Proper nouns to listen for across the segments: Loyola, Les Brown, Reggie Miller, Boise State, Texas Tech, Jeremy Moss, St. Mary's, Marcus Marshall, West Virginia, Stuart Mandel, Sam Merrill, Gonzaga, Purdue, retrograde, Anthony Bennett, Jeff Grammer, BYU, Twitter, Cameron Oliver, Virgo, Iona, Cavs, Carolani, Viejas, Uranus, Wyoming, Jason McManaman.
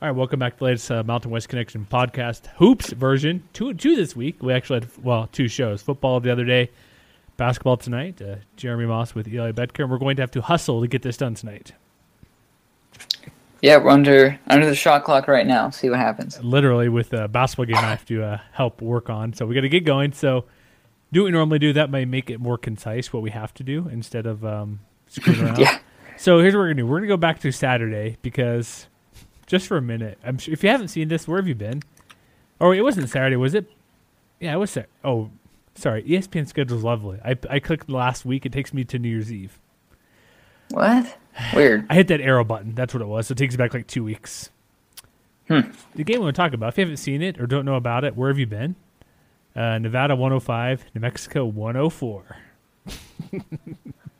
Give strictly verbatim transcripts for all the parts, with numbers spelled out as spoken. All right, welcome back to the latest uh, Mountain West Connection podcast, Hoops version, two two this week. We actually had, well, two shows, football the other day, basketball tonight, uh, Jeremy Moss with Eli Betker, and we're going to have to hustle to get this done tonight. Yeah, we're under, under the shot clock right now, see what happens. Literally, with a basketball game I have to uh, help work on, so we got to get going. So do what we normally do, that may make it more concise, what we have to do, instead of um, screwing around. Yeah. So here's what we're going to do. We're going to go back to Saturday, because... just for a minute. I'm sure if you haven't seen this, where have you been? Oh, it wasn't Saturday, was it? Yeah, it was Saturday. Oh, sorry. E S P N schedule's lovely. I I clicked last week. It takes me to New Year's Eve. What? Weird. I hit that arrow button. That's what it was. So it takes me back like two weeks. Hmm. The game we want to talk about, if you haven't seen it or don't know about it, where have you been? Uh, Nevada one oh five, New Mexico one oh four.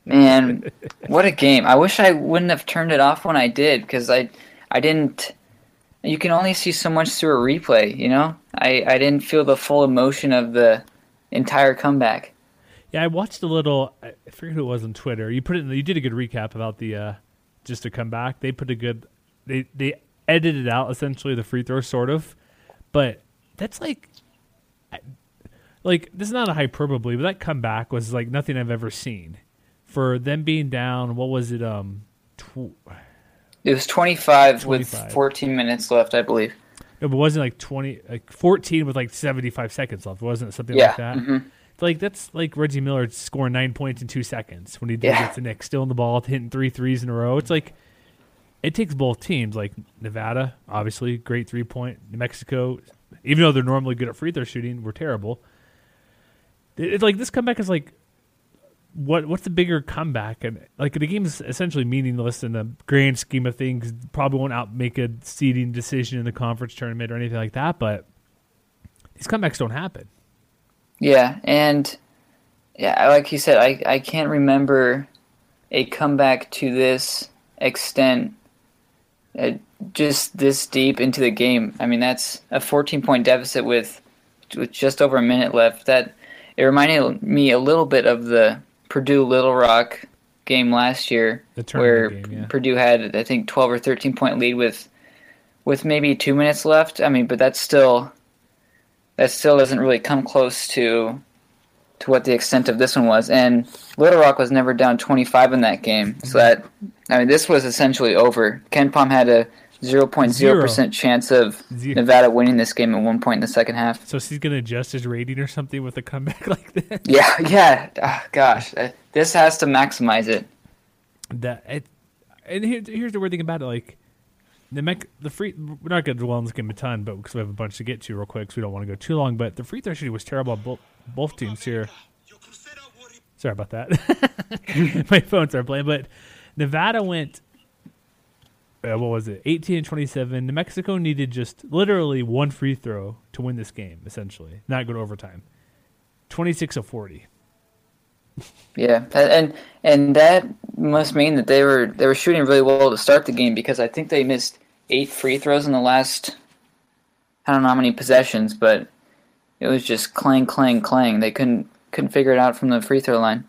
Man, what a game. I wish I wouldn't have turned it off when I did, because I... I didn't – you can only see so much through a replay, you know? I, I didn't feel the full emotion of the entire comeback. Yeah, I watched a little – I forget who it was on Twitter. You put it in, you did a good recap about the uh, – just to come back. They put a good – they they edited out essentially the free throw sort of. But that's like – like this is not a hyperbole, but that comeback was like nothing I've ever seen. For them being down, what was it? Um, tw- It was twenty-five, twenty-five with fourteen minutes left, I believe. No, but wasn't like twenty, like fourteen with like seventy-five seconds left. Wasn't it something yeah. like that? Mm-hmm. Like that's like Reggie Miller scoring nine points in two seconds when he did yeah. get the Knicks, stealing the ball, hitting three threes in a row. It's like it takes both teams. Like Nevada, obviously great three point. New Mexico, even though they're normally good at free throw shooting, were terrible. It's like this comeback is like. What what's the bigger comeback? And like the game's essentially meaningless in the grand scheme of things. Probably won't out make a seeding decision in the conference tournament or anything like that. But these comebacks don't happen. Yeah, and yeah, like you said, I I can't remember a comeback to this extent, uh, just this deep into the game. I mean, that's a fourteen point deficit with with just over a minute left. That it reminded me a little bit of the Purdue Little Rock game last year, where game, yeah. Purdue had I think twelve or thirteen point lead with with maybe two minutes left. I mean, but that's still that still doesn't really come close to to what the extent of this one was. And Little Rock was never down twenty five in that game, mm-hmm. so that I mean this was essentially over. Ken Pom had a zero point zero percent chance of Zero. Nevada winning this game at one point in the second half. So he's going to adjust his rating or something with a comeback like that? Yeah, yeah. Oh, gosh, this has to maximize it. That it, and here, here's the weird thing about it. Like the mech, the free, we're not going to dwell on this game a ton, but because we have a bunch to get to real quick, so we don't want to go too long. But the free throw shooting was terrible on both, both teams here. Sorry about that. My phone started playing, but Nevada went... Uh, what was it, eighteen and twenty-seven. New Mexico needed just literally one free throw to win this game, essentially, not go to overtime. twenty-six of forty. Yeah, and and that must mean that they were they were shooting really well to start the game, because I think they missed eight free throws in the last, I don't know how many possessions, but it was just clang, clang, clang. They couldn't couldn't figure it out from the free throw line.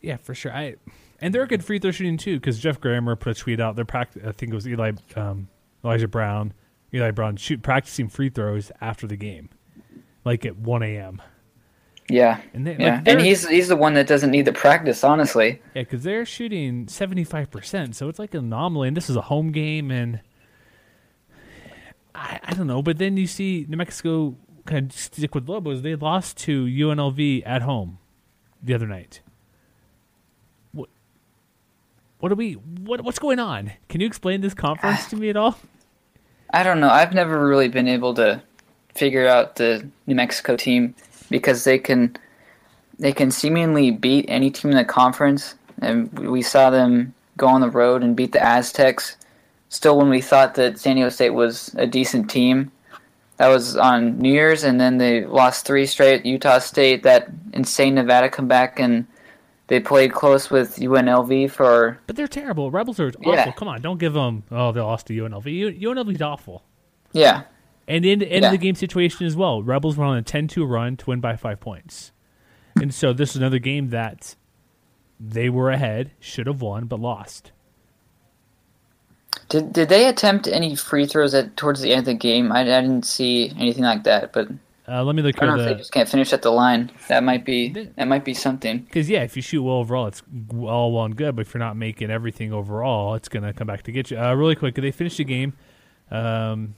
Yeah, for sure. I... And they're a good free throw shooting, too, because Jeff Grammer put a tweet out. They're practi- I think it was Eli, um, Elijah Brown, Eli Brown, shoot, practicing free throws after the game, like at one a.m. Yeah, and, they, yeah. Like and he's he's the one that doesn't need the practice, honestly. Yeah, because they're shooting seventy-five percent, so it's like an anomaly. And this is a home game, and I, I don't know. But then you see New Mexico kind of stick with Lobos. They lost to U N L V at home the other night. What are we? What what's going on? Can you explain this conference to me at all? I don't know. I've never really been able to figure out the New Mexico team, because they can they can seemingly beat any team in the conference, and we saw them go on the road and beat the Aztecs. still when we thought that San Diego State was a decent team. That was on New Year's, and then they lost three straight at Utah State, that insane Nevada comeback, and they played close with U N L V for... But they're terrible. Rebels are awful. Yeah. Come on, don't give them, oh, they lost to U N L V. U N L V's awful. Yeah. And in the end yeah. of the game situation as well, Rebels were on a ten two run to win by five points. And so this is another game that they were ahead, should have won, but lost. Did did they attempt any free throws at towards the end of the game? I, I didn't see anything like that, but... Uh, let me look. I don't know the, if they just can't finish at the line. That might be that might be something. Because yeah, if you shoot well overall, it's all well and good. But if you're not making everything overall, it's gonna come back to get you. Uh, really quick, they finished the game. Um,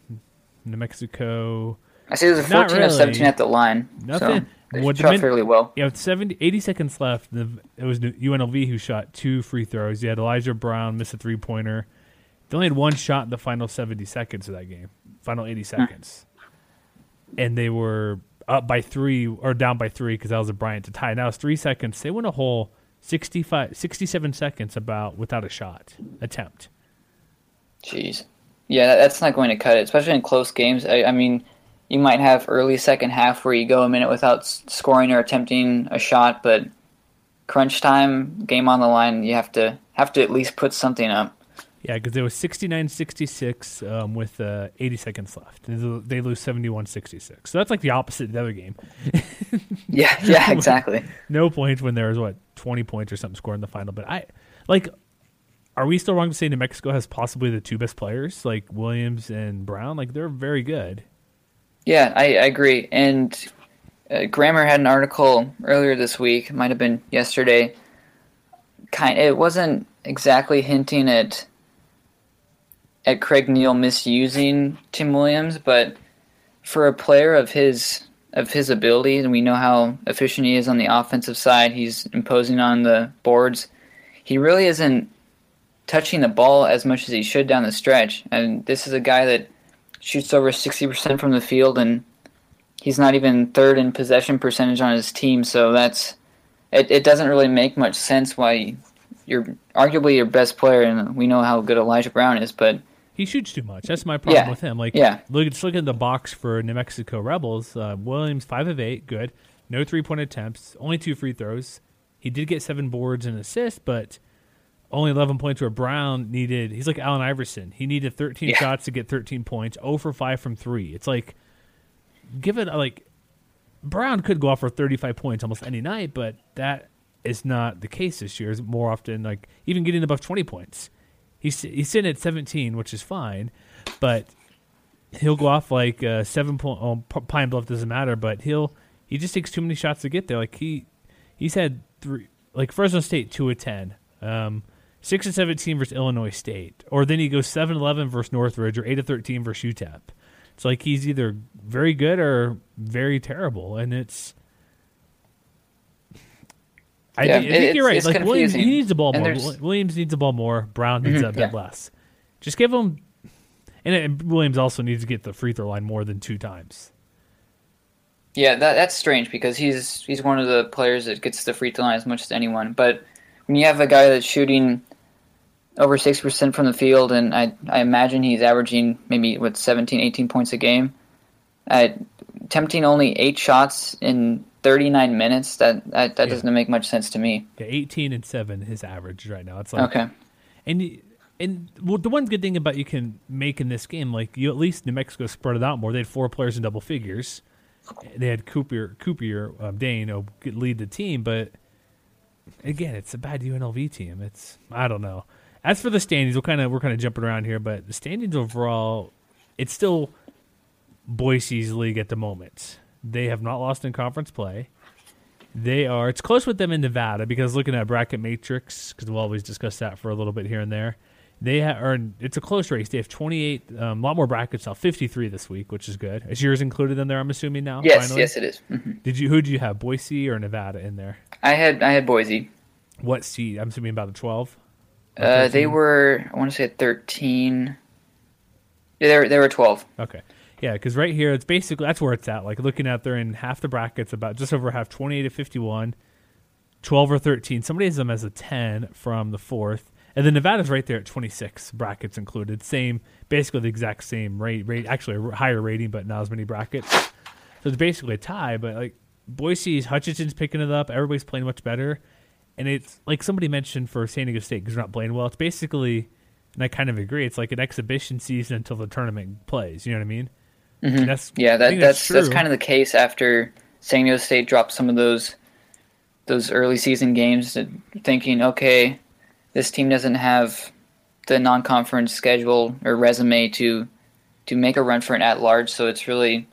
New Mexico. I see there's a fourteen really. of seventeen at the line. Nothing. So they well, shot the min- fairly well. Yeah, with seventy, eighty seconds left, the, it was U N L V who shot two free throws. You had Elijah Brown miss a three pointer. They only had one shot in the final seventy seconds of that game. Final eighty seconds. Huh. And they were up by three, or down by three, because that was a Bryant to tie. Now it's three seconds. They went a whole sixty-five, sixty-seven seconds about without a shot attempt. Jeez. Yeah, that's not going to cut it, especially in close games. I, I mean, you might have early second half where you go a minute without scoring or attempting a shot, but crunch time, game on the line, you have to have to at least put something up. Yeah, because it was sixty-nine sixty-six um, with uh, eighty seconds left. They lose seventy-one sixty-six. So that's like the opposite of the other game. yeah, yeah, exactly. No points when there was, what, twenty points or something scored in the final. But, I like, are we still wrong to say New Mexico has possibly the two best players, like Williams and Brown? Like, they're very good. Yeah, I, I agree. And uh, Grammar had an article earlier this week, might have been yesterday. Kind, it wasn't exactly hinting at... at Craig Neal misusing Tim Williams, but for a player of his of his ability, and we know how efficient he is on the offensive side, he's imposing on the boards, he really isn't touching the ball as much as he should down the stretch. And this is a guy that shoots over sixty percent from the field, and he's not even third in possession percentage on his team, so that's it, it doesn't really make much sense why you're arguably your best player, and we know how good Elijah Brown is, but... He shoots too much. That's my problem yeah, with him. Like, yeah. look, just look at the box for New Mexico Rebels. Uh, Williams, five of eight, good. No three-point attempts, only two free throws. He did get seven boards and assists, but only eleven points where Brown needed... He's like Allen Iverson. He needed thirteen yeah. shots to get thirteen points, zero for five from three. It's like, give it... Like, Brown could go off for thirty-five points almost any night, but that is not the case this year. It's more often, like, even getting above twenty points. He's he's sitting at seventeen, which is fine, but he'll go off like uh, seven point. Oh, Pine Bluff doesn't matter, but he'll he just takes too many shots to get there. Like he he's had three, like Fresno State two of ten, um, six of seventeen versus Illinois State, or then he goes seven eleven versus Northridge, or eight of thirteen versus U T E P. It's like he's either very good or very terrible, and it's. I, yeah, think, I think you're right. Like confusing. Williams, he needs the ball more. Williams needs the ball more. Brown needs mm-hmm, a bit yeah. less. Just give him. And, and Williams also needs to get the free throw line more than two times. Yeah, that, that's strange because he's he's one of the players that gets the free throw line as much as anyone. But when you have a guy that's shooting over six percent from the field, and I I imagine he's averaging maybe what seventeen, eighteen points a game, at attempting only eight shots in thirty-nine minutes, that that, that yeah. doesn't make much sense to me. Yeah, eighteen and seven his average right now. It's like, okay. And and well, the one good thing about you can make in this game, like you at least New Mexico spread it out more. They had four players in double figures. They had Cooper, Cooper uh, Dane uh, lead the team, but again, it's a bad U N L V team. It's I don't know. As for the standings, we're kind of we're kind of jumping around here, but the standings overall, it's still Boise's league at the moment. They have not lost in conference play. They are. It's close with them in Nevada because looking at bracket matrix, because we'll always discuss that for a little bit here and there. They ha- are. It's a close race. They have twenty-eight, a um, lot more brackets now, fifty-three this week, which is good. Is yours included in there? I'm assuming now. Yes, finally? Yes, it is. Mm-hmm. Did you? Who did you have? Boise or Nevada in there? I had. I had Boise. What seed? I'm assuming about the twelve. Uh, they were. I want to say thirteen. Yeah, they were. They were twelve. Okay. Yeah, because right here, it's basically, that's where it's at. Like, looking at there in half the brackets, about just over half, twenty-eight to fifty-one, twelve or thirteen. Somebody has them as a ten from the fourth. And then Nevada's right there at twenty-six, brackets included. Same, basically the exact same rate, rate actually a higher rating, but not as many brackets. So it's basically a tie, but like Boise's, Hutchinson's picking it up. Everybody's playing much better. And it's like somebody mentioned for San Diego State because they're not playing well. It's basically, and I kind of agree, it's like an exhibition season until the tournament plays. You know what I mean? Mm-hmm. That's, yeah, that, I think that's that's, true. That's kind of the case after San Diego State dropped some of those those early season games, thinking, okay, this team doesn't have the non-conference schedule or resume to to make a run for an at-large, so it's really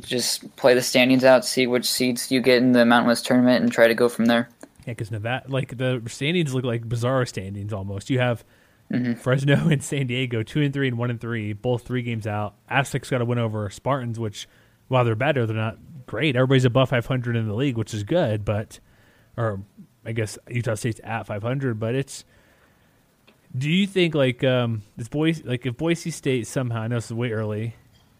just play the standings out, see which seeds you get in the Mountain West tournament, and try to go from there. Yeah, because Nevada, like the standings look like bizarre standings almost. You have mm-hmm. Fresno and San Diego, two and three and one and three, both three games out. Aztecs got a win over Spartans, which while they're better, they're not great. Everybody's above five hundred in the league, which is good, but or I guess Utah State's at five hundred. But it's. Do you think like um, this Boise, like if Boise State somehow, I know this is way early,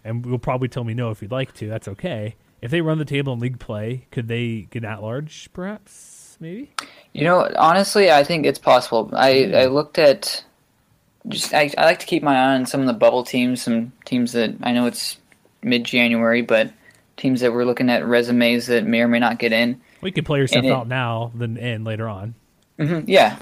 and you'll probably tell me no if you'd like to. That's okay. If they run the table in league play, could they get at large? Perhaps, maybe. You know, honestly, I think it's possible. I, yeah. I looked at. Just I, I like to keep my eye on some of the bubble teams, some teams that I know it's mid-January, but teams that we're looking at resumes that may or may not get in. We can play yourself it, out now, then in later on. Mm-hmm, yeah,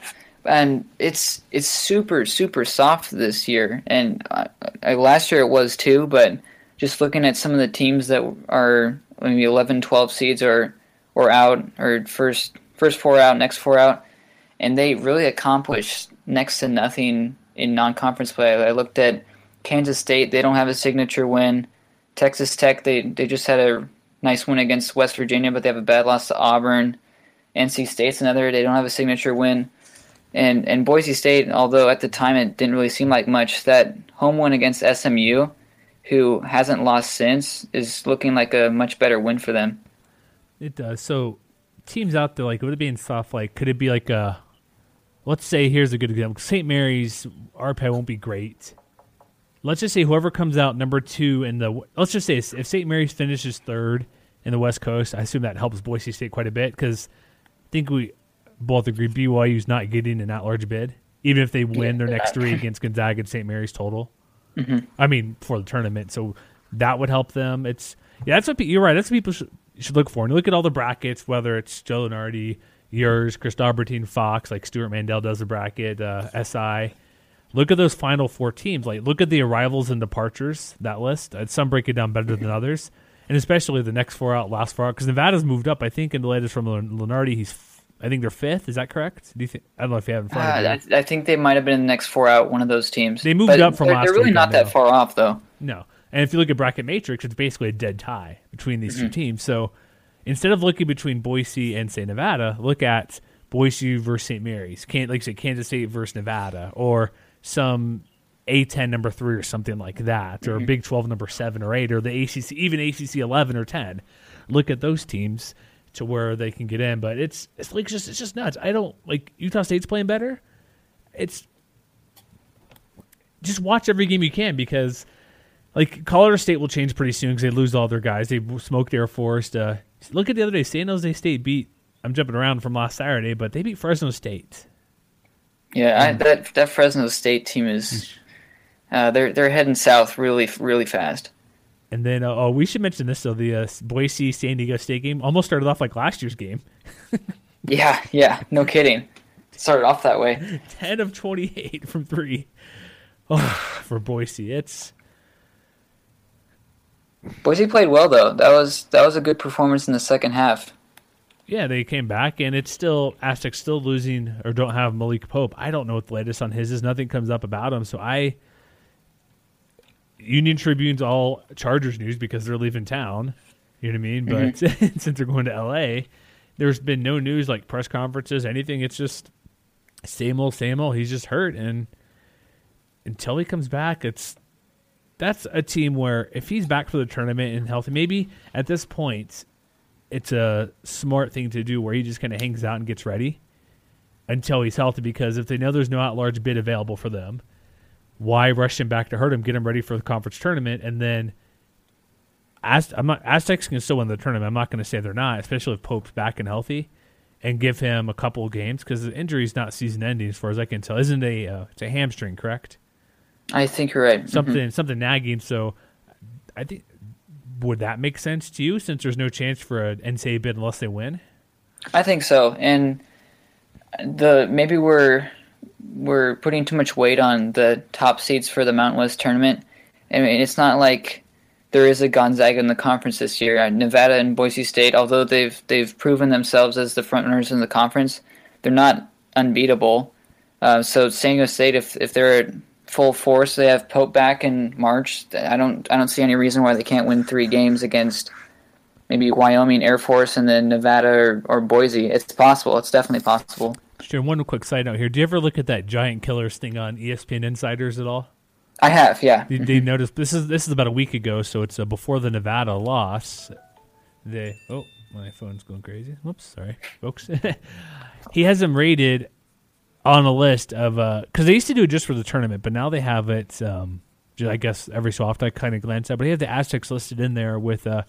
and it's it's super super soft this year, and I, I, last year it was too. But just looking at some of the teams that are maybe eleven, twelve seeds or or out, or first first four out, next four out, and they really accomplished next to nothing in non-conference play. I looked at Kansas State. They don't have a signature win. Texas Tech, they, they just had a nice win against West Virginia, but they have a bad loss to Auburn. N C State's another. They don't have a signature win. And and Boise State, although at the time it didn't really seem like much, that home win against S M U, who hasn't lost since, is looking like a much better win for them. It does. So teams out there, like, would it be in soft, like, could it be like a... Let's say here's a good example. Saint Mary's R P I won't be great. Let's just say whoever comes out number two in the let's just say if Saint Mary's finishes third in the West Coast, I assume that helps Boise State quite a bit because I think we both agree B Y U's not getting an at-large bid, even if they win their next three against Gonzaga and Saint Mary's total. Mm-hmm. I mean for the tournament, so that would help them. It's yeah, that's what you're right. That's what people should, should look for. And look at all the brackets, whether it's Joe Lunardi, yours, Chris Daubertine, Fox, like Stuart Mandel does the bracket, uh, S I. Look at those final four teams. Like, look at the arrivals and departures, that list. Some break it down better than others, and especially the next four out, last four out, because Nevada's moved up. I think in the latest from Lunardi, he's f- I think they're fifth. Is that correct? Do you think? I don't know if you have in front uh, of you. I, I think they might have been in the next four out, one of those teams. They moved but up from last week. They're really not that far off, though. No. And if you look at bracket matrix, it's basically a dead tie between these mm-hmm. two teams. So instead of looking between Boise and, say, Nevada, look at Boise versus Saint Mary's, Can, like you said, Kansas State versus Nevada, or some A ten number three or something like that, or mm-hmm. Big twelve number seven or eight, or the A C C, even A C C eleven or ten. Look at those teams to where they can get in, but it's it's like just it's just nuts. I don't like Utah State's playing better. It's just watch every game you can because like Colorado State will change pretty soon because they lose all their guys. They smoked Air Force. Uh, Look at the other day. San Jose State beat, I'm jumping around from last Saturday, but they beat Fresno State. Yeah, I, that that Fresno State team is, uh, they're they're heading south really, really fast. And then, uh, oh, we should mention this, though, the uh, Boise-San Diego State game almost started off like last year's game. yeah, yeah, no kidding. Started off that way. ten of twenty-eight from three oh, for Boise. It's... Boise played well though. That was that was a good performance in the second half. Yeah, they came back, and it's still Aztecs still losing or don't have Malik Pope. I don't know what the latest on his is. Nothing comes up about him. So I Union Tribune's all Chargers news because they're leaving town. You know what I mean? Mm-hmm. But since they're going to L A, there's been no news like press conferences, anything. It's just same old, same old. He's just hurt, and until he comes back, it's. That's a team where if he's back for the tournament and healthy, maybe at this point it's a smart thing to do where he just kind of hangs out and gets ready until he's healthy because if they know there's no at-large bid available for them, why rush him back to hurt him, get him ready for the conference tournament, and then Az- I'm not, Aztecs can still win the tournament. I'm not going to say they're not, especially if Pope's back and healthy. and give him a couple of games, because the injury's not season-ending as far as I can tell. Isn't it a, uh, it's a hamstring, correct? I think you're right. Something mm-hmm. something nagging. So I think, would that make sense to you, since there's no chance for an N C double A bid unless they win? I think so. And the maybe we're we're putting too much weight on the top seeds for the Mountain West tournament. I mean, it's not like there is a Gonzaga in the conference this year. Nevada and Boise State, although they've they've proven themselves as the frontrunners in the conference, they're not unbeatable. Uh, so San Diego State, if if they're at full force, they have Pope back in March. I don't I don't see any reason why they can't win three games against maybe Wyoming, Air Force, and then Nevada or, or Boise. It's possible. It's definitely possible. Sure. One quick side note here. Do you ever look at that Giant Killers thing on E S P N Insiders at all? I have, yeah. Did they notice this is this is about a week ago? So it's uh, before the Nevada loss. They oh, my phone's going crazy. Whoops, sorry, folks. He has them rated on a list of because uh, they used to do it just for the tournament, but now they have it. Um, I guess every so often I kind of glance at, but they have the Aztecs listed in there with uh,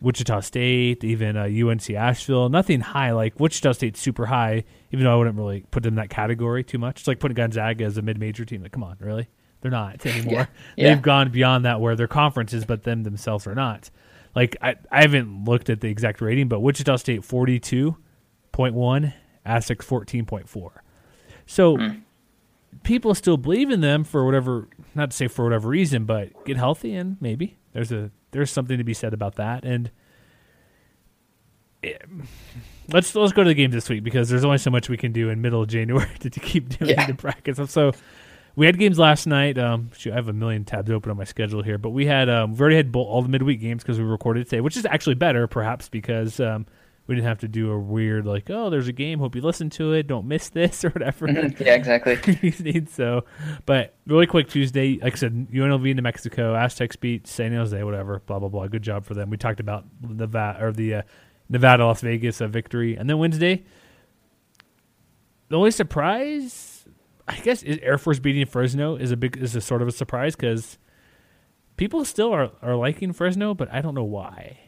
Wichita State, even uh, U N C Asheville. Nothing high like Wichita State's super high, even though I wouldn't really put them in that category too much. It's like putting Gonzaga as a mid-major team. Like, come on, really? They're not anymore. Yeah, yeah. They've gone beyond that where their conferences, but them themselves are not. Like I, I haven't looked at the exact rating, but Wichita State forty-two point one, Aztecs fourteen point four. So mm. people still believe in them for whatever, not to say for whatever reason, but get healthy and maybe there's a there's something to be said about that. And it, let's let's go to the game this week, because there's only so much we can do in middle of January to, to keep doing yeah. the brackets. I'm so. We had games last night. Um, shoot, I have a million tabs open on my schedule here, but we had um, we've already had all the midweek games because we recorded today, which is actually better, perhaps, because um, we didn't have to do a weird like, oh, there's a game. Hope you listen to it. Don't miss this or whatever. Yeah, exactly. So, but really quick Tuesday, like I said, U N L V, New Mexico, Aztecs beat San Jose, whatever. Blah blah blah. Good job for them. We talked about Nevada or the uh, Nevada Las Vegas uh, victory, and then Wednesday, the only surprise. I guess Air Force beating Fresno is a big is a sort of a surprise, because people still are, are liking Fresno, but I don't know why.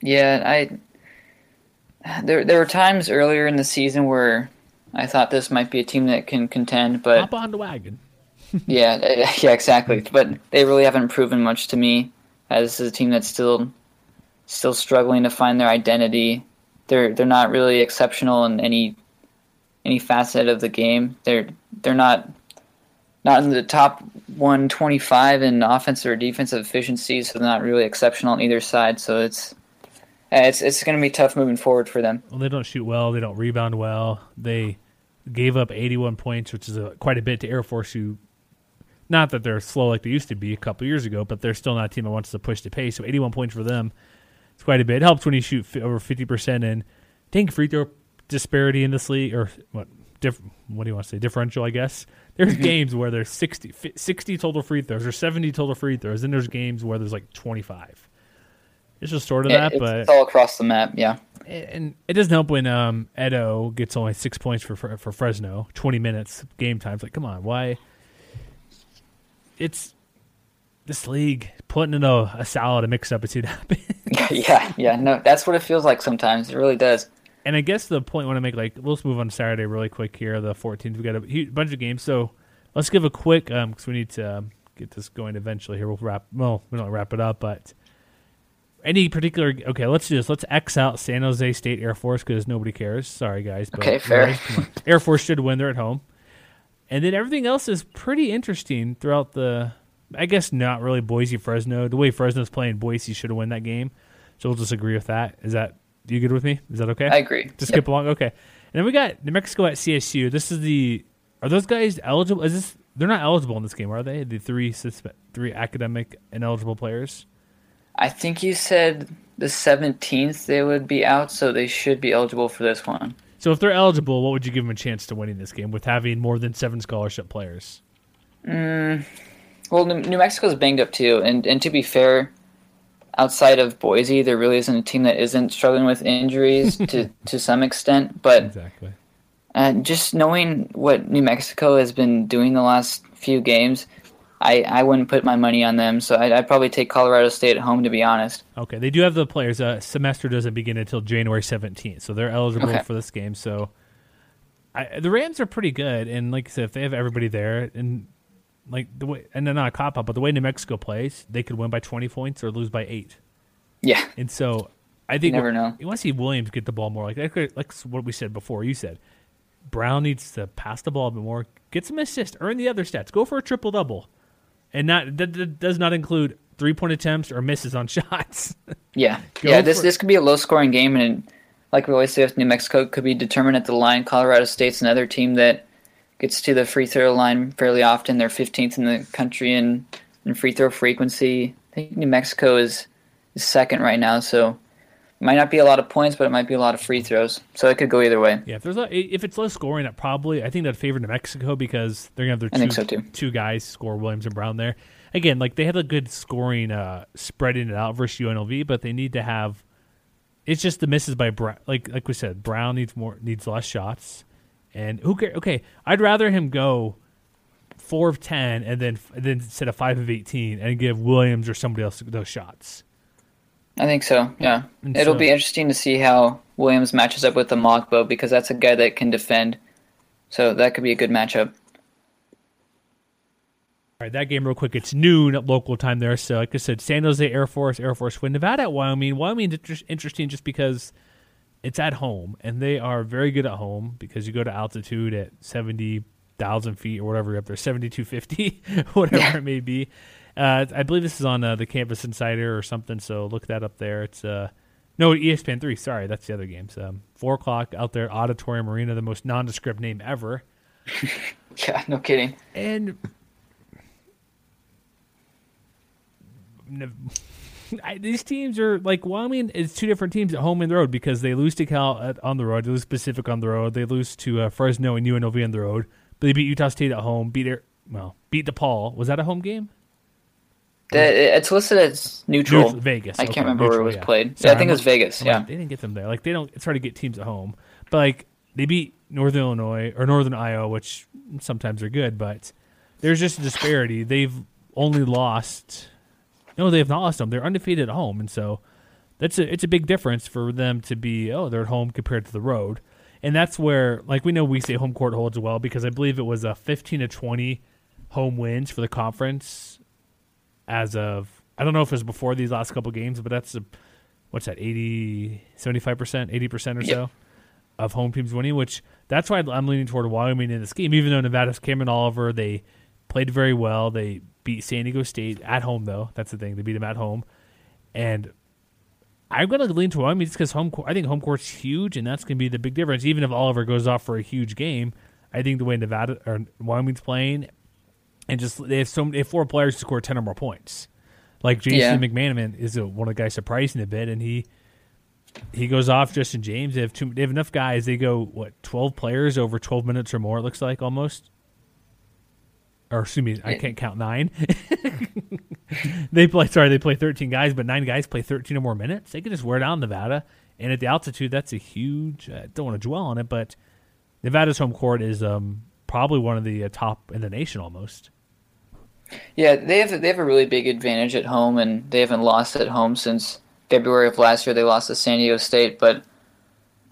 Yeah, I there there were times earlier in the season where I thought this might be a team that can contend, but hop on the wagon. yeah, yeah, exactly. But they really haven't proven much to me. As a team that's still still struggling to find their identity. They're they're not really exceptional in any. any facet of the game. They're they're not not in the top one twenty-five in offensive or defensive efficiency, so they're not really exceptional on either side. So it's it's it's going to be tough moving forward for them. Well, they don't shoot well. They don't rebound well. They gave up eighty-one points, which is a, quite a bit to Air Force, who, not that they're slow like they used to be a couple years ago, but they're still not a team that wants to push the pace. So eighty-one points for them is quite a bit. It helps when you shoot f- over fifty percent, and take free throw disparity in this league, or what diff, what do you want to say, differential, I guess. There's games where there's sixty, sixty total free throws or seventy total free throws, and there's games where there's like twenty-five. It's just sort of it, that, it's, but... It's all across the map, yeah. And it doesn't help when um, Edo gets only six points for for Fresno, twenty minutes game time. It's like, come on, why? It's this league, putting in a, a salad, a mix-up, and see what happens. yeah, yeah, no, that's what it feels like sometimes. It really does. And I guess the point I want to make, like, let's move on to Saturday really quick here, the fourteenth. We've got a huge, bunch of games, so let's give a quick, because um, we need to um, get this going eventually here. We'll wrap, well, we don't wrap it up, but any particular, okay, let's do this. Let's X out San Jose State Air Force, because nobody cares. Sorry, guys. But okay, fair. Guys, come on. Air Force should win. They're at home. And then everything else is pretty interesting throughout the, I guess not really Boise-Fresno. The way Fresno's playing, Boise should have won that game, so we'll disagree with that. Is that You good with me? Is that okay? I agree. Just skip yep. along? Okay. And then we got New Mexico at C S U. This is the – are those guys eligible? Is this They're not eligible in this game, are they? The three three academic ineligible players? I think you said the seventeenth they would be out, so they should be eligible for this one. So if they're eligible, what would you give them a chance to winning this game with having more than seven scholarship players? Mm, well, New Mexico's banged up too, and, and to be fair – outside of Boise, there really isn't a team that isn't struggling with injuries to, to some extent. But exactly. uh, just knowing what New Mexico has been doing the last few games, I, I wouldn't put my money on them, so I'd, I'd probably take Colorado State at home, to be honest. Okay, they do have the players. Uh, semester doesn't begin until January seventeenth, so they're eligible okay. for this game. So I, the Rams are pretty good, and like I said, if they have everybody there, and like the way, and they're not a cop-out, but the way New Mexico plays, they could win by twenty points or lose by eight. Yeah. And so I think you never know. You want to see Williams get the ball more. Like that, like what we said before, you said. Brown needs to pass the ball a bit more, get some assists, earn the other stats, go for a triple double, and not that, that does not include three point attempts or misses on shots. Yeah, yeah. This this could be a low scoring game, and like we always say with New Mexico, it could be determined at the line. Colorado State's another team that gets to the free throw line fairly often. They're fifteenth in the country in, in free throw frequency. I think New Mexico is, is second right now, so. Might not be a lot of points, but it might be a lot of free throws. So it could go either way. Yeah, if there's a, if it's low scoring, that probably I think that'd favor New Mexico because they're gonna have their two, I think so too. two guys score, Williams and Brown there. Again, like they had a good scoring uh, spreading it out versus U N L V, but they need to have. It's just the misses by Brown. Like like we said, Brown needs more, needs less shots, and who cares? Okay, I'd rather him go four of ten and then and then instead of five of eighteen and give Williams or somebody else those shots. I think so, yeah. And It'll so, be interesting to see how Williams matches up with the Mockbo because that's a guy that can defend. So that could be a good matchup. All right, that game real quick. It's noon at local time there. So like I said, San Jose Air Force, Air Force win. Nevada at Wyoming. Wyoming's inter- interesting just because it's at home, and they are very good at home because you go to altitude at seventy thousand feet or whatever you're up there, seventy-two fifty, whatever yeah. it may be. Uh, I believe this is on uh, the Campus Insider or something, so look that up there. It's uh, no, E S P N three, sorry, that's the other game. So, um, four o'clock out there, Auditorium Arena, the most nondescript name ever. Yeah, no kidding. And I, these teams are like, well, I mean, it's two different teams at home and the road because they lose to Cal at, on the road, they lose Pacific on the road, they lose to uh, Fresno and U N L V on the road, but they beat Utah State at home, beat Air, well, beat DePaul. Was that a home game? The, it's listed as neutral. neutral Vegas. I okay. can't remember neutral, where it was yeah. played. Sorry, yeah, I think I'm it was like, Vegas. I'm yeah, like, they didn't get them there. Like they don't. It's hard to get teams at home, but like they beat Northern Illinois or Northern Iowa, which sometimes are good. But there's just a disparity. They've only lost. No, they have not lost them. They're undefeated at home, and so that's a, it's a big difference for them to be. Oh, they're at home compared to the road, and that's where like we know we say home court holds well because I believe it was a fifteen to twenty home wins for the conference. As of, I don't know if it was before these last couple games, but that's, a, what's that, eighty, seventy-five percent, eighty percent or so yep. of home teams winning, which that's why I'm leaning toward Wyoming in this game, even though Nevada's Cameron Oliver, they played very well. They beat San Diego State at home, though. That's the thing. They beat them at home. And I'm going to lean toward Wyoming just because home court, I think home court's huge, and that's going to be the big difference. Even if Oliver goes off for a huge game, I think the way Nevada or Wyoming's playing – and just they have so many, they have four players to score ten or more points. Like Jason yeah. McManaman is a, one of the guys surprising a bit, and he he goes off. Justin James, they have two, they have enough guys. They go what twelve players over twelve minutes or more. It looks like almost. Or excuse me, I can't count nine. they play sorry, they play thirteen guys, but nine guys play thirteen or more minutes. They can just wear down Nevada, and at the altitude, that's a huge. I don't want to dwell on it, but Nevada's home court is um. probably one of the uh, top in the nation almost. Yeah, they have they have a really big advantage at home, and they haven't lost at home since February of last year. They lost to San Diego State, but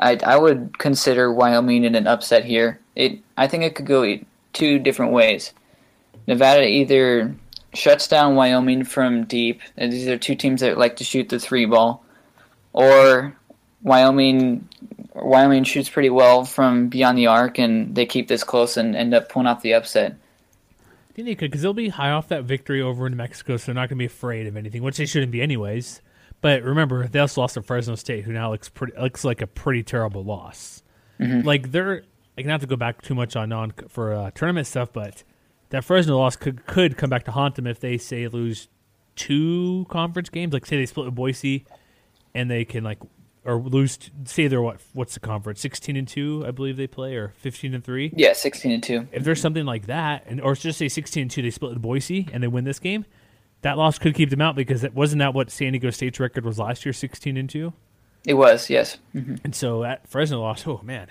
I I would consider Wyoming in an upset here. It I think it could go two different ways. Nevada either shuts down Wyoming from deep, and these are two teams that like to shoot the three ball, or Wyoming... Wyoming shoots pretty well from beyond the arc, and they keep this close and end up pulling off the upset. I think they could, because they'll be high off that victory over in New Mexico, so they're not going to be afraid of anything, which they shouldn't be anyways. But remember, they also lost to Fresno State, who now looks pretty, looks like a pretty terrible loss. Mm-hmm. Like they're, I not to go back too much on non for uh, tournament stuff, but that Fresno loss could could come back to haunt them if they say lose two conference games, like say they split with Boise, and they can like. Or lose, say they're what? What's the conference? Sixteen and two, I believe they play, or fifteen and three. Yeah, sixteen and two. If there's something like that, and or just say sixteen and two, they split with Boise and they win this game. That loss could keep them out because it wasn't that what San Diego State's record was last year, sixteen and two. It was, yes. Mm-hmm. And so that Fresno loss, oh man,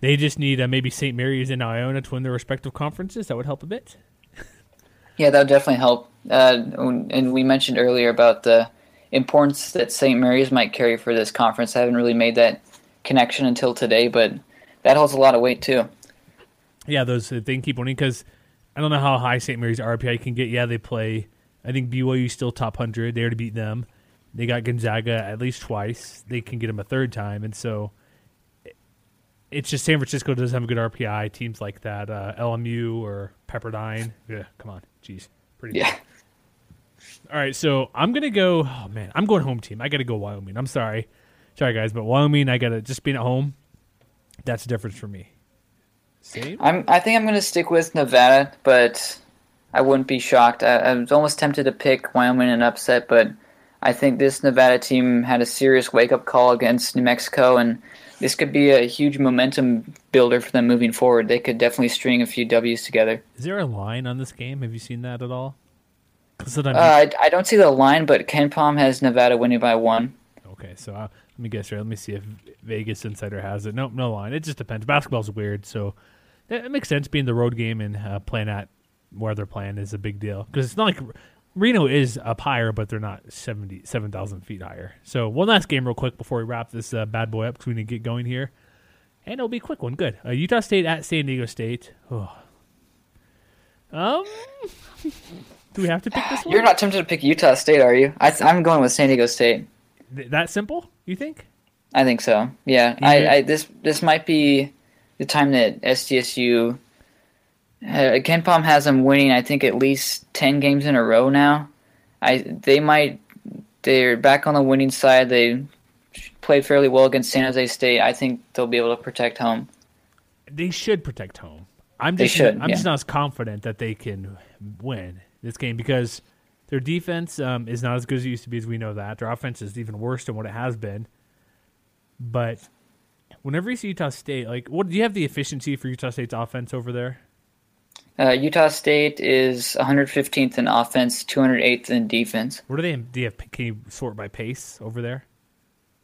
they just need uh, maybe Saint Mary's and Iona to win their respective conferences. That would help a bit. Yeah, that would definitely help. Uh, and we mentioned earlier about the importance that Saint Mary's might carry for this conference. I haven't really made that connection until today, but that holds a lot of weight too. Yeah, those they keep winning because I don't know how high Saint Mary's R P I can get. Yeah, they play. I think B Y U still top one hundred. They already beat them. They got Gonzaga at least twice. They can get them a third time, and so it's just San Francisco doesn't have a good R P I. Teams like that, uh, L M U or Pepperdine. Yeah, come on, jeez, pretty. Yeah. Good. All right, so I'm gonna go. Oh man, I'm going home team. I gotta go Wyoming. I'm sorry, sorry guys, but Wyoming. I gotta just being at home. That's the difference for me. Same. I'm. I think I'm gonna stick with Nevada, but I wouldn't be shocked. I, I was almost tempted to pick Wyoming in an upset, but I think this Nevada team had a serious wake-up call against New Mexico, and this could be a huge momentum builder for them moving forward. They could definitely string a few W's together. Is there a line on this game? Have you seen that at all? Uh, I, I don't see the line, but Ken Pom has Nevada winning by one. Okay, so uh, let me guess here. Let me see if Vegas Insider has it. Nope, no line. It just depends. Basketball's weird, so it makes sense being the road game and uh, playing at where they're playing is a big deal. Because it's not like Reno is up higher, but they're not seventy-seven thousand feet higher. So one last game real quick before we wrap this uh, bad boy up because we need to get going here. And it'll be a quick one. Good. Uh, Utah State at San Diego State. Oh. Um... Do we have to pick this one? You're not tempted to pick Utah State, are you? I, I'm going with San Diego State. Th- that simple, you think? I think so, yeah. I, I, this this might be the time that S D S U... Uh, Ken Pom has them winning, I think, at least ten games in a row now. I They might... They're back on the winning side. They played fairly well against San Jose State. I think they'll be able to protect home. They should protect home. I'm just, they should, I'm yeah. just not as confident that they can win this game because their defense um, is not as good as it used to be, as we know that. Their offense is even worse than what it has been. But whenever you see Utah State, like, what do you have the efficiency for Utah State's offense over there? Uh, Utah State is one hundred fifteenth in offense, two hundred eighth in defense. What are they? Do you have, can you sort by pace over there?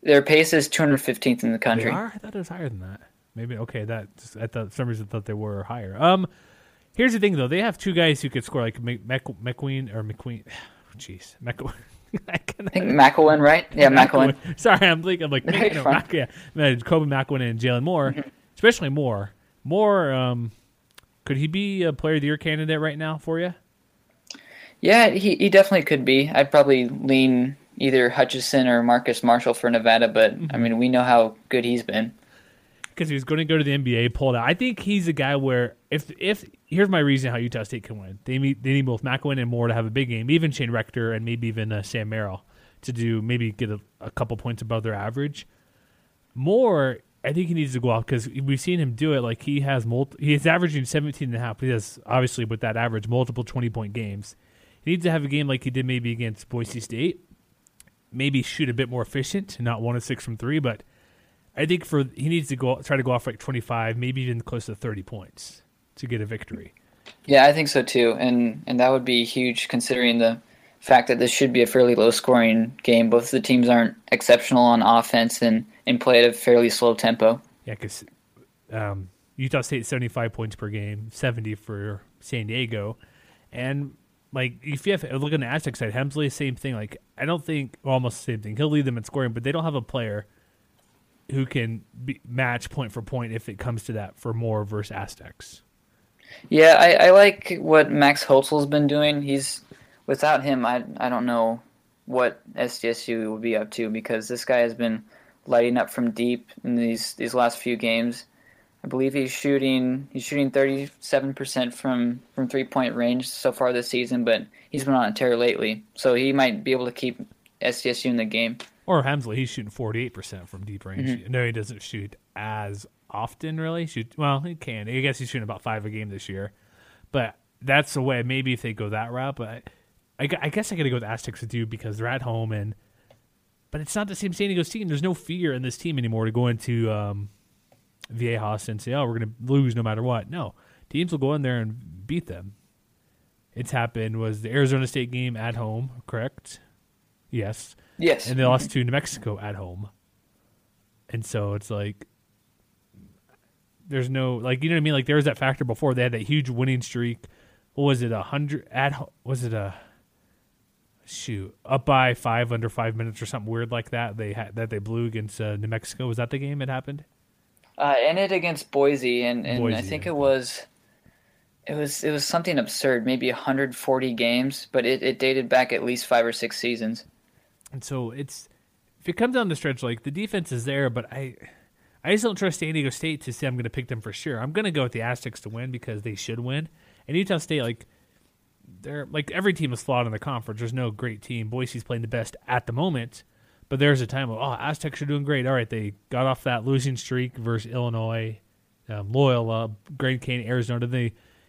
Their pace is two hundred fifteenth in the country. They are? I thought it was higher than that. Maybe okay. That I thought for some reason I thought they were higher. Um. Here's the thing, though. They have two guys who could score, like McQueen or McQueen. Jeez, oh, McQueen. I, I think McElwain, right? Yeah, McElwain. Sorry, I'm like, I'm like, no, no, Mac, yeah. Kobe McQueen and Jalen Moore, mm-hmm. especially Moore. Moore, um, could he be a Player of the Year candidate right now for you? Yeah, he, he definitely could be. I'd probably lean either Hutchison or Marcus Marshall for Nevada, but, mm-hmm. I mean, we know how good he's been. Because he was going to go to the N B A, pulled out. I think he's a guy where if if here's my reason how Utah State can win. They need, they need both McElwain and Moore to have a big game, even Shane Rector and maybe even uh, Sam Merrill to do maybe get a, a couple points above their average. Moore, I think he needs to go off because we've seen him do it. Like he has multi, he's averaging seventeen and a half. But he has obviously with that average multiple twenty point games. He needs to have a game like he did maybe against Boise State. Maybe shoot a bit more efficient, not one of six from three, but. I think for he needs to go try to go off like twenty-five, maybe even close to thirty points to get a victory. Yeah, I think so too, and and that would be huge considering the fact that this should be a fairly low-scoring game. Both of the teams aren't exceptional on offense and, and play at a fairly slow tempo. Yeah, because um, Utah State seventy-five points per game, seventy for San Diego, and like if you have look on the Aztec side, Hemsley same thing. Like I don't think well, almost the same thing. He'll lead them in scoring, but they don't have a player who can be match point for point if it comes to that for Moore versus Aztecs. Yeah, I, I like what Max Holtzl's been doing. He's without him, I I don't know what S D S U would be up to because this guy has been lighting up from deep in these, these last few games. I believe he's shooting he's shooting thirty-seven percent from, from three-point range so far this season, but he's been on a tear lately, so he might be able to keep S D S U in the game. Or Hemsley, he's shooting forty-eight percent from deep range. Mm-hmm. No, he doesn't shoot as often, really. Shoot, well, he can. I guess he's shooting about five a game this year. But that's the way. Maybe if they go that route. But I, I, I guess I got to go with Aztecs with you because they're at home. And But it's not the same San Diego team. There's no fear in this team anymore to go into um, Viejas and say, oh, we're going to lose no matter what. No, teams will go in there and beat them. It's happened was the Arizona State game at home, correct? Yes. Yes. And they lost to New Mexico at home. And so it's like, there's no, like, you know what I mean? Like, there was that factor before. They had that huge winning streak was it a hundred at was it a shoot up by five under five minutes or something weird like that they had that they blew against uh, New Mexico? Was that the game it happened? Uh, ended against Boise, and, and Boise, I think it was it was it was something absurd, maybe one hundred forty games, but it, it dated back at least five or six seasons. And so it's if it comes down the stretch, like the defense is there, but I. I just don't trust San Diego State to say I'm going to pick them for sure. I'm going to go with the Aztecs to win because they should win. And Utah State, like they're like every team is flawed in the conference. There's no great team. Boise's playing the best at the moment, but there's a time of, oh, Aztecs are doing great. All right, they got off that losing streak versus Illinois, um, Loyola, Grand Canyon, Arizona. Then they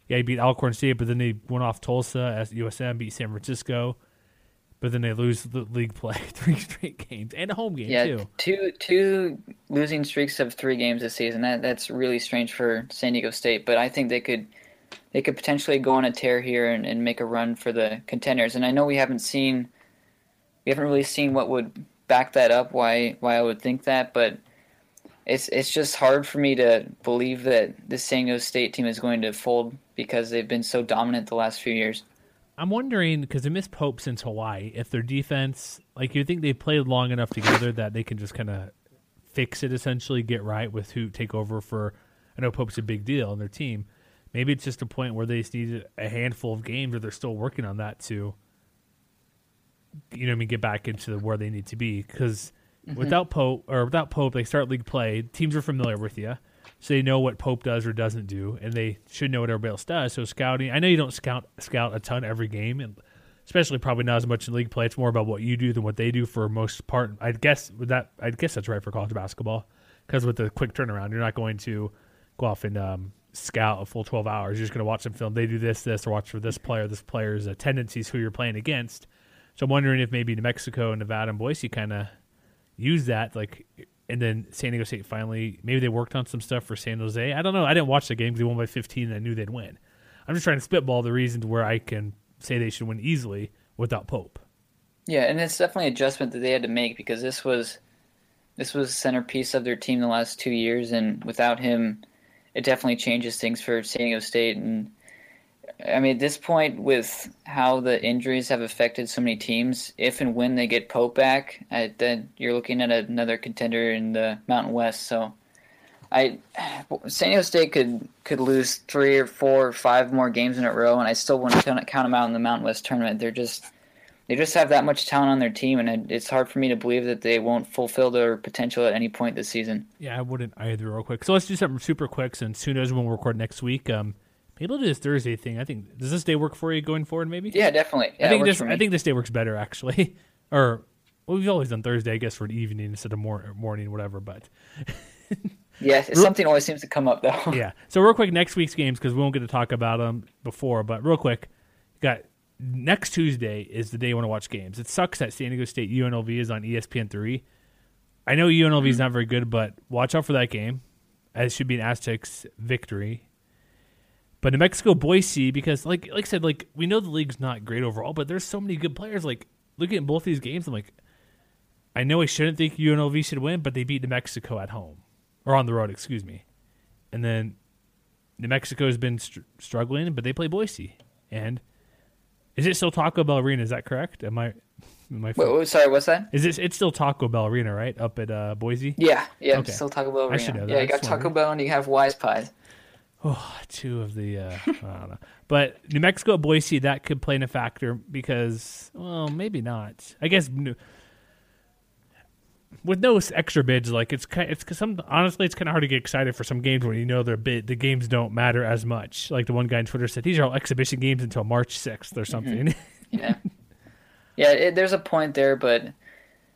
yeah, they beat Alcorn State, but then they went off Tulsa as U S M, beat San Francisco. But then they lose the league play three straight games and a home game yeah, too. Two two losing streaks of three games this season. That that's really strange for San Diego State. But I think they could they could potentially go on a tear here and, and make a run for the contenders. And I know we haven't seen we haven't really seen what would back that up, why why I would think that, but it's it's just hard for me to believe that this San Diego State team is going to fold because they've been so dominant the last few years. I'm wondering, because they missed Pope since Hawaii, if their defense, like you think they played long enough together that they can just kind of fix it, essentially, get right with who take over for, I know Pope's a big deal in their team. Maybe it's just a point where they just need a handful of games or they're still working on that to, you know what I mean, get back into the, where they need to be. Because mm-hmm. without Pope, or without Pope, they start league play, teams are familiar with you. So they know what Pope does or doesn't do, and they should know what everybody else does. So scouting, I know you don't scout scout a ton every game, and especially probably not as much in league play. It's more about what you do than what they do for most part. I guess with that, I guess that's right for college basketball because with the quick turnaround, you're not going to go off and um, scout a full twelve hours. You're just going to watch some film. They do this, this, or watch for this player, this player's uh, tendencies, who you're playing against. So I'm wondering if maybe New Mexico and Nevada and Boise kind of use that, like. And then San Diego State finally, maybe they worked on some stuff for San Jose. I don't know. I didn't watch the game because they won by fifteen and I knew they'd win. I'm just trying to spitball the reasons where I can say they should win easily without Pope. Yeah, and it's definitely an adjustment that they had to make because this was this was the centerpiece of their team the last two years, and without him, it definitely changes things for San Diego State. And I mean, at this point, with how the injuries have affected so many teams, if and when they get Pope back, I, then you're looking at another contender in the Mountain West. So, I San Diego State could, could lose three or four or five more games in a row, and I still wouldn't count, count them out in the Mountain West tournament. They're just they just have that much talent on their team, and it's hard for me to believe that they won't fulfill their potential at any point this season. Yeah, I wouldn't either. Real quick, so let's do something super quick since who knows when we'll record next week. Um. Maybe we'll do this Thursday thing. I think does this day work for you going forward? Maybe. Yeah, definitely. Yeah, I think this. I think this day works better actually. Or well, we've always done Thursday, I guess, for an evening instead of more, morning, whatever. But yeah, something always seems to come up though. Yeah. So real quick, next week's games because we won't get to talk about them before. But real quick, got next Tuesday is the day you want to watch games. It sucks that San Diego State U N L V is on E S P N three. I know U N L V mm-hmm. is not very good, but watch out for that game. It should be an Aztecs victory. But New Mexico, Boise, because like like I said, like we know the league's not great overall, but there's so many good players. Like looking at both these games, I'm like, I know I shouldn't think U N L V should win, but they beat New Mexico at home or on the road, excuse me. And then New Mexico has been str- struggling, but they play Boise. And is it still Taco Bell Arena? Is that correct? Am I? Am I Wait, sorry, what's that? Is it? It's still Taco Bell Arena, right? Up at uh, Boise. Yeah, yeah, okay. It's still Taco Bell Arena. I should know that. Yeah, you got Taco Bell and you have Wise Pies. Oh, two of the, uh, I don't know. But New Mexico, Boise, that could play in a factor because, well, maybe not. I guess new, with no extra bids, like it's kind, it's cause some. Honestly, it's kind of hard to get excited for some games when you know they're bid. The games don't matter as much. Like the one guy on Twitter said, these are all exhibition games until March sixth or something. Mm-hmm. Yeah, yeah. It, there's a point there, but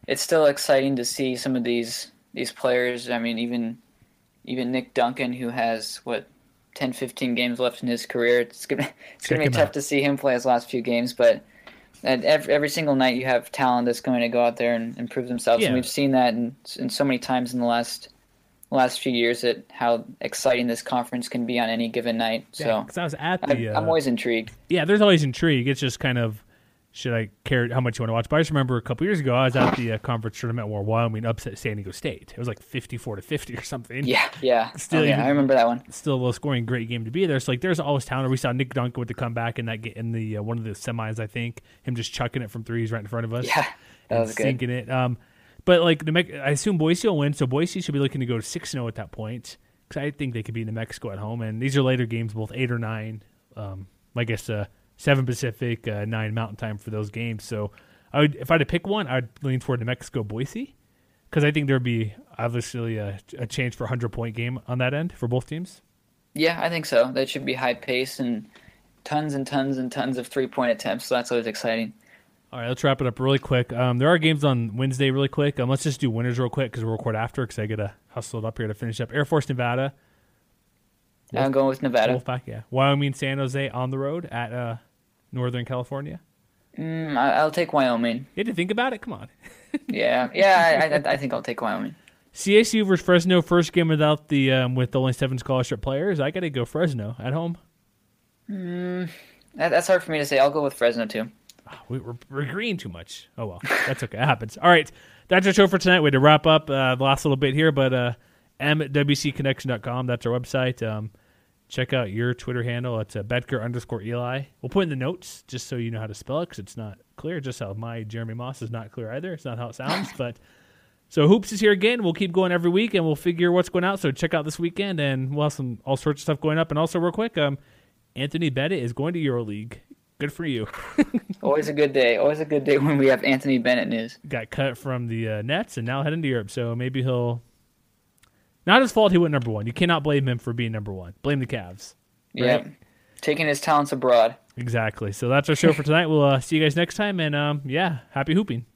it's still exciting to see some of these these players. I mean, even even Nick Duncan, who has what. ten, fifteen games left in his career. It's gonna it's gonna be tough out. to see him play his last few games, but every, every single night you have talent that's going to go out there and improve themselves. Yeah. And we've seen that in, in so many times in the last last few years that how exciting this conference can be on any given night. So yeah, I was at the, I, uh, I'm always intrigued. Yeah, there's always intrigue. It's just kind of should I care how much you want to watch? But I just remember a couple years ago, I was at the uh, conference tournament where Wyoming upset San Diego State. It was like fifty-four to fifty or something. Yeah, yeah. Still, oh, yeah, even, I remember that one. Still a low scoring, great game to be there. So like, there's always talent. We saw Nick Duncan with the comeback in that game, in the uh, one of the semis, I think. Him just chucking it from threes right in front of us. Yeah, that was good. Sinking it. Um, but like, New Me- I assume Boise will win, so Boise should be looking to go to six and zero at that point, because I think they could beat New Mexico at home. And these are later games, both eight or nine. Um, I guess uh, seven Pacific, uh, nine Mountain Time for those games. So, I would, if I had to pick one, I'd lean toward New Mexico Boise, because I think there'd be obviously a, a chance for a hundred point game on that end for both teams. Yeah, I think so. That should be high pace and tons and tons and tons of three point attempts. So that's always exciting. All right, let's wrap it up really quick. Um, there are games on Wednesday really quick. Um, let's just do winners real quick because we'll record after, because I get to hustle it up here to finish up. Air Force, Nevada. Wolf, I'm going with Nevada. Wolfpack, yeah. Wyoming, San Jose on the road at uh, Northern California. Mm, I, I'll take Wyoming. You had to think about it? Come on. yeah, yeah. I, I, I think I'll take Wyoming. C S U versus Fresno, first game without the um, with only seven scholarship players. I got to go Fresno at home. Mm, that, that's hard for me to say. I'll go with Fresno too. Oh, we, we're, we're agreeing too much. Oh, well. That's okay. It happens. All right. That's our show for tonight. We had to wrap up uh, the last little bit here, but uh, M W C connection dot com, that's our website. Um, check out your Twitter handle. It's uh, Bedker underscore Eli. We'll put in the notes just so you know how to spell it, because it's not clear. Just how my Jeremy Moss is not clear either. It's not how it sounds. But so Hoops is here again. We'll keep going every week, and we'll figure what's going out. So check out this weekend, and we'll have some all sorts of stuff going up. And also, real quick, um, Anthony Bennett is going to EuroLeague. Good for you. Always a good day. Always a good day when we have Anthony Bennett news. Got cut from the uh, Nets and now heading to Europe. So maybe he'll... Not his fault he went number one. You cannot blame him for being number one. Blame the Cavs. Right? Yeah. Taking his talents abroad. Exactly. So that's our show for tonight. We'll uh, see you guys next time. And um, yeah, happy hooping.